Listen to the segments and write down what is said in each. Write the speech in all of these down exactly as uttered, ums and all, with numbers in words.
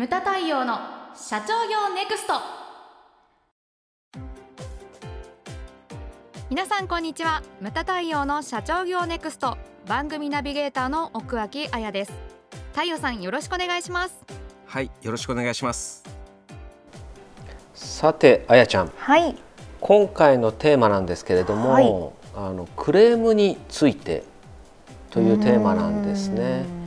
ムタ太陽の社長業ネクスト。皆さんこんにちは。ムタ太陽の社長業ネクスト番組ナビゲーターの奥脇彩です。太陽さん、よろしくお願いします。はい、よろしくお願いします。さて彩ちゃん、はい、今回のテーマなんですけれども、はい、あのクレームについてというテーマなんですね。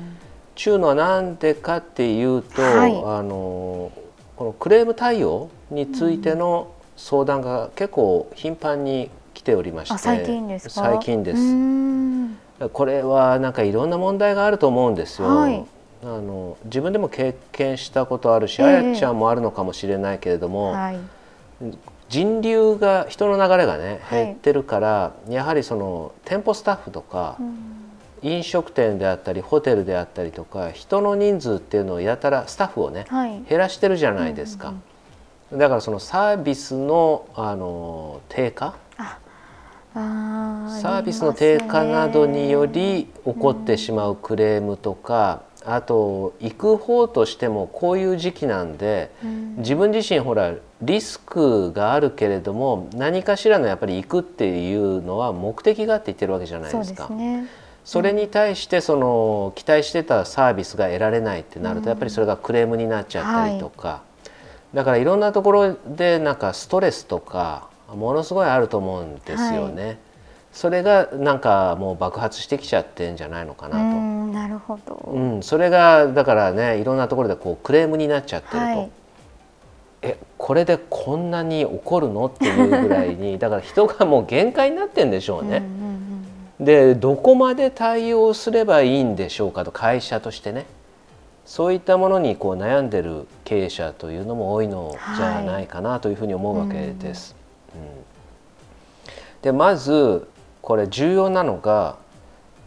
ちゅうのはなんでかっていうと、はい、あのこのクレーム対応についての相談が結構頻繁に来ておりまして、うん、最近ですか？最近です。うん、これはなんかいろんな問題があると思うんですよ、はい、あの自分でも経験したことあるし、えー、あやちゃんもあるのかもしれないけれども、はい、人流が人の流れがね減ってるから、はい、やはりその店舗スタッフとか、うん、飲食店であったりホテルであったりとか人の人数っていうのをやたらスタッフをね、はい、減らしてるじゃないですか、うんうん、だからそのサービスの、あの低下ああサービスの低下などにより起こってしまうクレームとか、うん、あと行く方としてもこういう時期なんで、うん、自分自身ほらリスクがあるけれども何かしらのやっぱり行くっていうのは目的があって言ってるわけじゃないですか。そうですね。それに対してその期待してたサービスが得られないってなるとやっぱりそれがクレームになっちゃったりとか、うん、はい、だからいろんなところでなんかストレスとかものすごいあると思うんですよね、はい、それがなんかもう爆発してきちゃってんじゃないのかなと。うん、なるほど、うん、それがだからねいろんなところでこうクレームになっちゃってると、はい、えこれでこんなに怒るのっていうぐらいにだから人がもう限界になってんでしょうね、うんうん、でどこまで対応すればいいんでしょうかと会社としてね、そういったものにこう悩んでる経営者というのも多いのじゃないかなというふうに思うわけです、はい、うんうん、でまずこれ重要なのが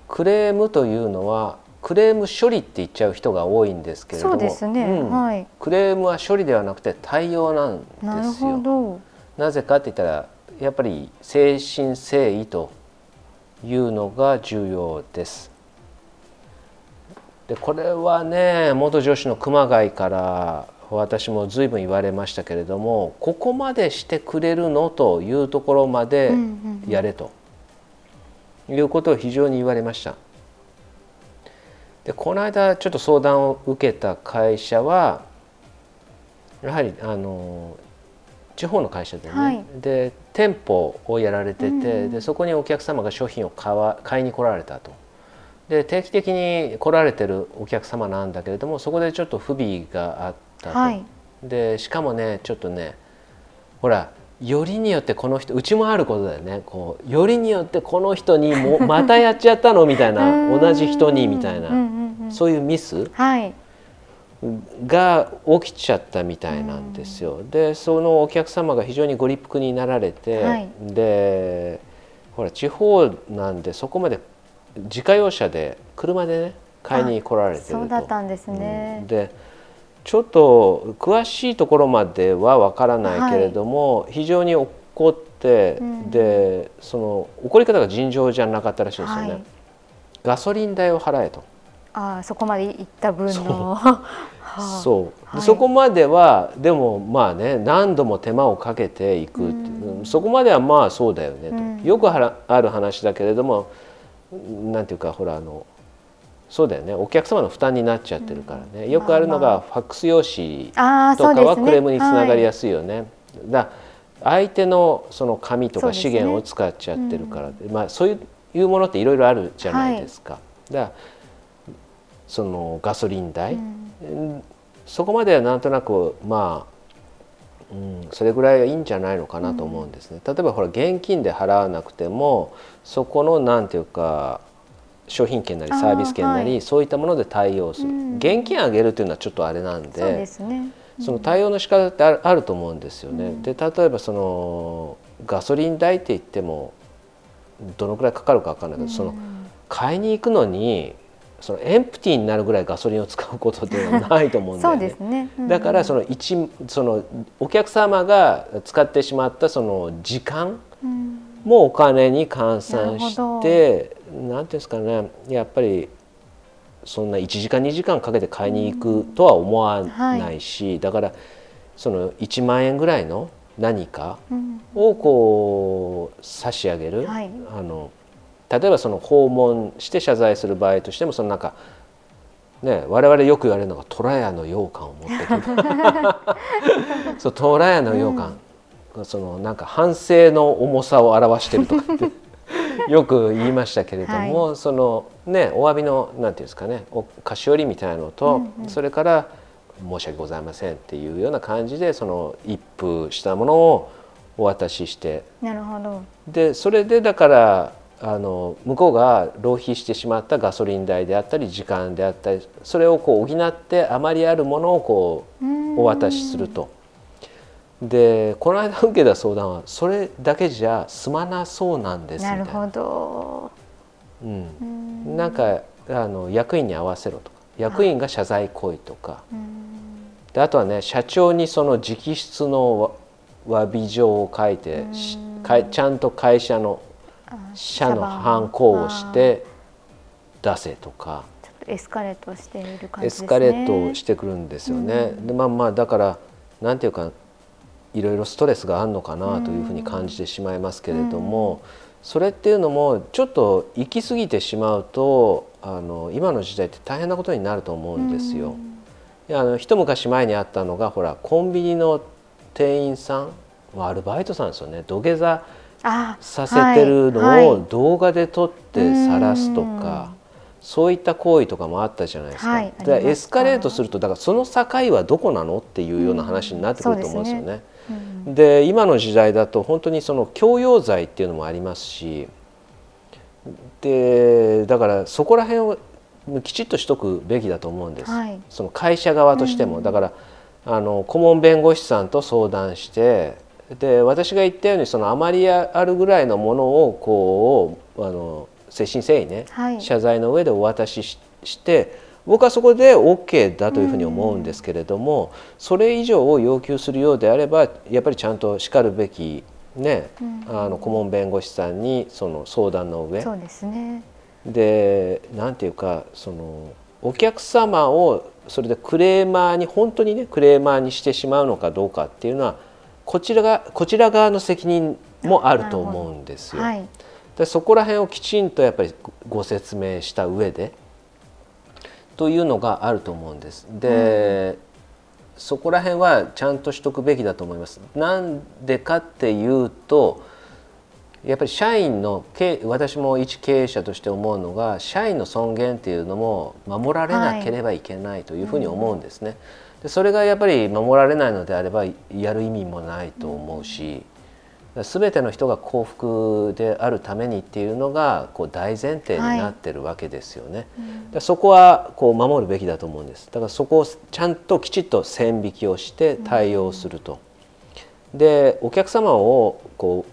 クレームというのはクレーム処理って言っちゃう人が多いんですけれども、そうですね、うん、はい、クレームは処理ではなくて対応なんですよ。なるほど。なぜかって言ったらやっぱり誠心誠意というのが重要です。でこれはね元上司の熊谷から私も随分言われましたけれども、ここまでしてくれるのというところまでやれということを非常に言われました。でこの間ちょっと相談を受けた会社はやはりあの地方の会社でね、はい、で店舗をやられてて、うん、でそこにお客様が商品を買わ、買いに来られたと。で定期的に来られてるお客様なんだけれどもそこでちょっと不備があったと、はい、でしかもねちょっとねほらよりによってこの人うちもあることだよね、こうよりによってこの人にもまたやっちゃったのみたいな同じ人にみたいな、うんうんうん、そういうミス、はい、が起きちゃったみたいなんですよ、うん、でそのお客様が非常にご立腹になられて、はい、でほら地方なんでそこまで自家用車で車でね買いに来られてると。そうだったんですね、うん、でちょっと詳しいところまではわからないけれども、はい、非常に怒って、うん、でその怒り方が尋常じゃなかったらしいですよね、はい、ガソリン代を払えと。ああそこまで行った分のそう、はあ、そう、はい、そこまではでもまあね何度も手間をかけていくって、うん、そこまではまあそうだよねと、うん、よくはある話だけれどもなんていうかほらあのそうだよねお客様の負担になっちゃってるからね、うん、よくあるのがファックス用紙とかはクレームにつながりやすいよね、はい、だ相手のその紙とか資源を使っちゃってるからで、うん、まあそういうものっていろいろあるじゃないですか、はい、だそのガソリン代、うん、そこまではなんとなくまあ、うん、それぐらいはいいんじゃないのかなと思うんですね、うん、例えばほら現金で払わなくてもそこのなんていうか商品券なりサービス券なり、はい、そういったもので対応する、うん、現金あげるというのはちょっとあれなんで、そうですね、うん、その対応の仕方ってあると思うんですよね、うん、で例えばそのガソリン代って言ってもどのくらいかかるか分からないけど、うん、その買いに行くのにそのエンプティーになるぐらいガソリンを使うことではないと思うんだよね。そうですね、うんうん、だからその一そのお客様が使ってしまったその時間もお金に換算して、うん、なんていうんですかねやっぱりそんないちじかんにじかんかけて買いに行くとは思わないし、うんはい、だからそのいちまんえんぐらいの何かをこう差し上げる、うんはい、あの例えばその訪問して謝罪する場合としてもそのなんかね、我々よく言われるのがトラヤの羊羹を持ってくるトラヤの羊羹、うん、そのなんか反省の重さを表してるとかってよく言いましたけれども、はい、そのねお詫びのなんていうんですかねお菓子折りみたいなのと、うんうん、それから申し訳ございませんっていうような感じでその一服したものをお渡しして、なるほど。でそれでだからあの向こうが浪費してしまったガソリン代であったり時間であったりそれをこう補って余りあるものをこうお渡しすると。でこの間受けた相談はそれだけじゃ済まなそうなんですみたいな。なるほど、うんうん、なんかあの役員に合わせろとか役員が謝罪行為とか、うん、であとはね社長にその直筆の詫び状を書いて、うん、かちゃんと会社の社のハンコをして出せとか、ちょっとエスカレートしている感じですね。エスカレートしてくるんですよね、うん、でまあまあだからなんていうかいろいろストレスがあるのかなというふうに感じてしまいますけれども、うん、それっていうのもちょっと行き過ぎてしまうとあの今の時代って大変なことになると思うんですよ、うん、いやあの一昔前にあったのがほらコンビニの店員さんアルバイトさんですよね土下座させてるのを動画で撮って晒すとか、はいはい、そういった行為とかもあったじゃないですか、はい、でエスカレートするとだからその境はどこなのっていうような話になってくると思うんですよね、うん、で今の時代だと本当にその強要罪っていうのもありますしでだからそこら辺をきちっとしとくべきだと思うんです、はい、その会社側としても、うん、だからあの顧問弁護士さんと相談してで私が言ったようにその余りあるぐらいのものをこうあの誠心誠意ね、はい、謝罪の上でお渡し し, して僕はそこで OK だというふうに思うんですけれども、うんうん、それ以上を要求するようであればやっぱりちゃんとしかるべき、ねうん、あの顧問弁護士さんにその相談の上そうですね、でなんていうかそのお客様をそれでクレーマーに本当にねクレーマーにしてしまうのかどうかっていうのはこちらがこちら側の責任もあると思うんですよ、はい、でそこら辺をきちんとやっぱりご説明した上でというのがあると思うんですで、うん、そこら辺はちゃんとしとくべきだと思います。なんでかっていうとやっぱり社員の私も一経営者として思うのが社員の尊厳っていうのも守られなければいけないというふうに思うんですね、はいうんそれがやっぱり守られないのであればやる意味もないと思うし、うん、全ての人が幸福であるためにっていうのがこう大前提になってるわけですよね、はいうん、そこはこう守るべきだと思うんです。だからそこをちゃんときちっと線引きをして対応すると、うん、でお客様をこ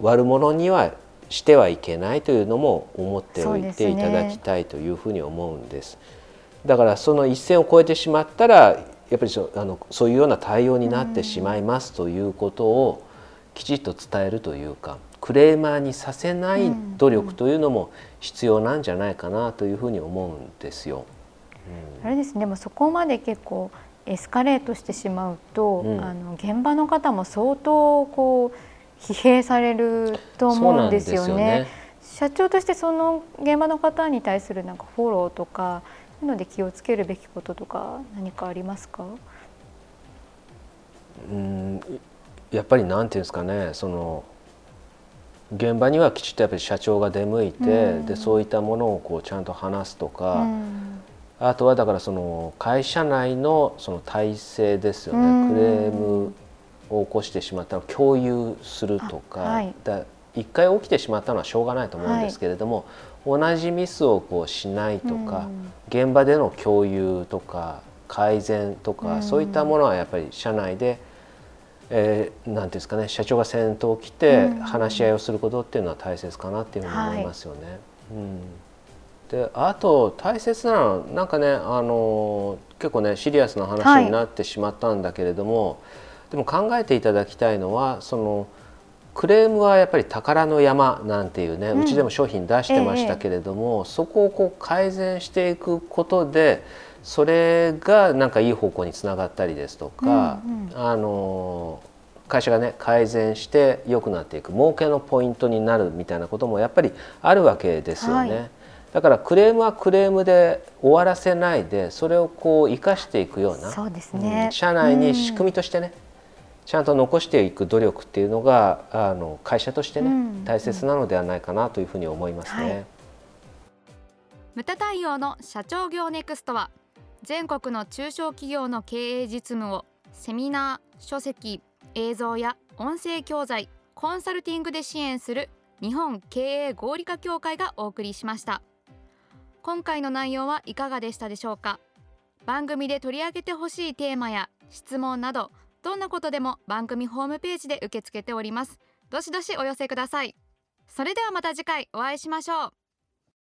う悪者にはしてはいけないというのも思っておいていただきたいというふうに思うんです。そうですね。だからその一線を越えてしまったらやっぱり そ, あのそういうような対応になってしまいますということをきちっと伝えるというかクレーマーにさせない努力というのも必要なんじゃないかなというふうに思うんですよ、うん、あれですね。でもそこまで結構エスカレートしてしまうと、うん、あの現場の方も相当こう疲弊されると思うんですよ ね, そうなんですよね。社長としてその現場の方に対するなんかフォローとかなので気をつけるべきこととか何かありますか？うん、やっぱりなんていうんですかね、その現場にはきちっとやっぱり社長が出向いて、うん、でそういったものをこうちゃんと話すとか、うん、あとはだからその会社内のその体制ですよね、うん、クレームを起こしてしまったのを共有するとか、はい、だ一回起きてしまったのはしょうがないと思うんですけれども、はい同じミスをこうしないとか、うん、現場での共有とか改善とか、うん、そういったものはやっぱり社内で、えー、なんていうんですかね社長が先頭を切って話し合いをすることっていうのは大切かなっていうふうに思いますよね、はいうん、であと大切なのはなんかねあの結構ねシリアスな話になってしまったんだけれども、はい、でも考えていただきたいのはそのクレームはやっぱり宝の山なんていうね、うん、うちでも商品出してましたけれども、ええ、そこをこう改善していくことでそれがなんかいい方向につながったりですとか、うんうん、あの会社がね改善して良くなっていく儲けのポイントになるみたいなこともやっぱりあるわけですよね、はい、だからクレームはクレームで終わらせないでそれをこう生かしていくような、そうですね、うん、社内に仕組みとしてね、うん、ちゃんと残していく努力っていうのがあの会社としてね、うん、大切なのではないかなというふうに思いますね、はい、無駄対応の社長業ネクストは全国の中小企業の経営実務をセミナー、書籍、映像や音声教材、コンサルティングで支援する日本経営合理化協会がお送りしました。今回の内容はいかがでしたでしょうか。番組で取り上げてほしいテーマや質問などどんなことでも番組ホームページで受け付けております。どしどしお寄せください。それではまた次回お会いしましょう。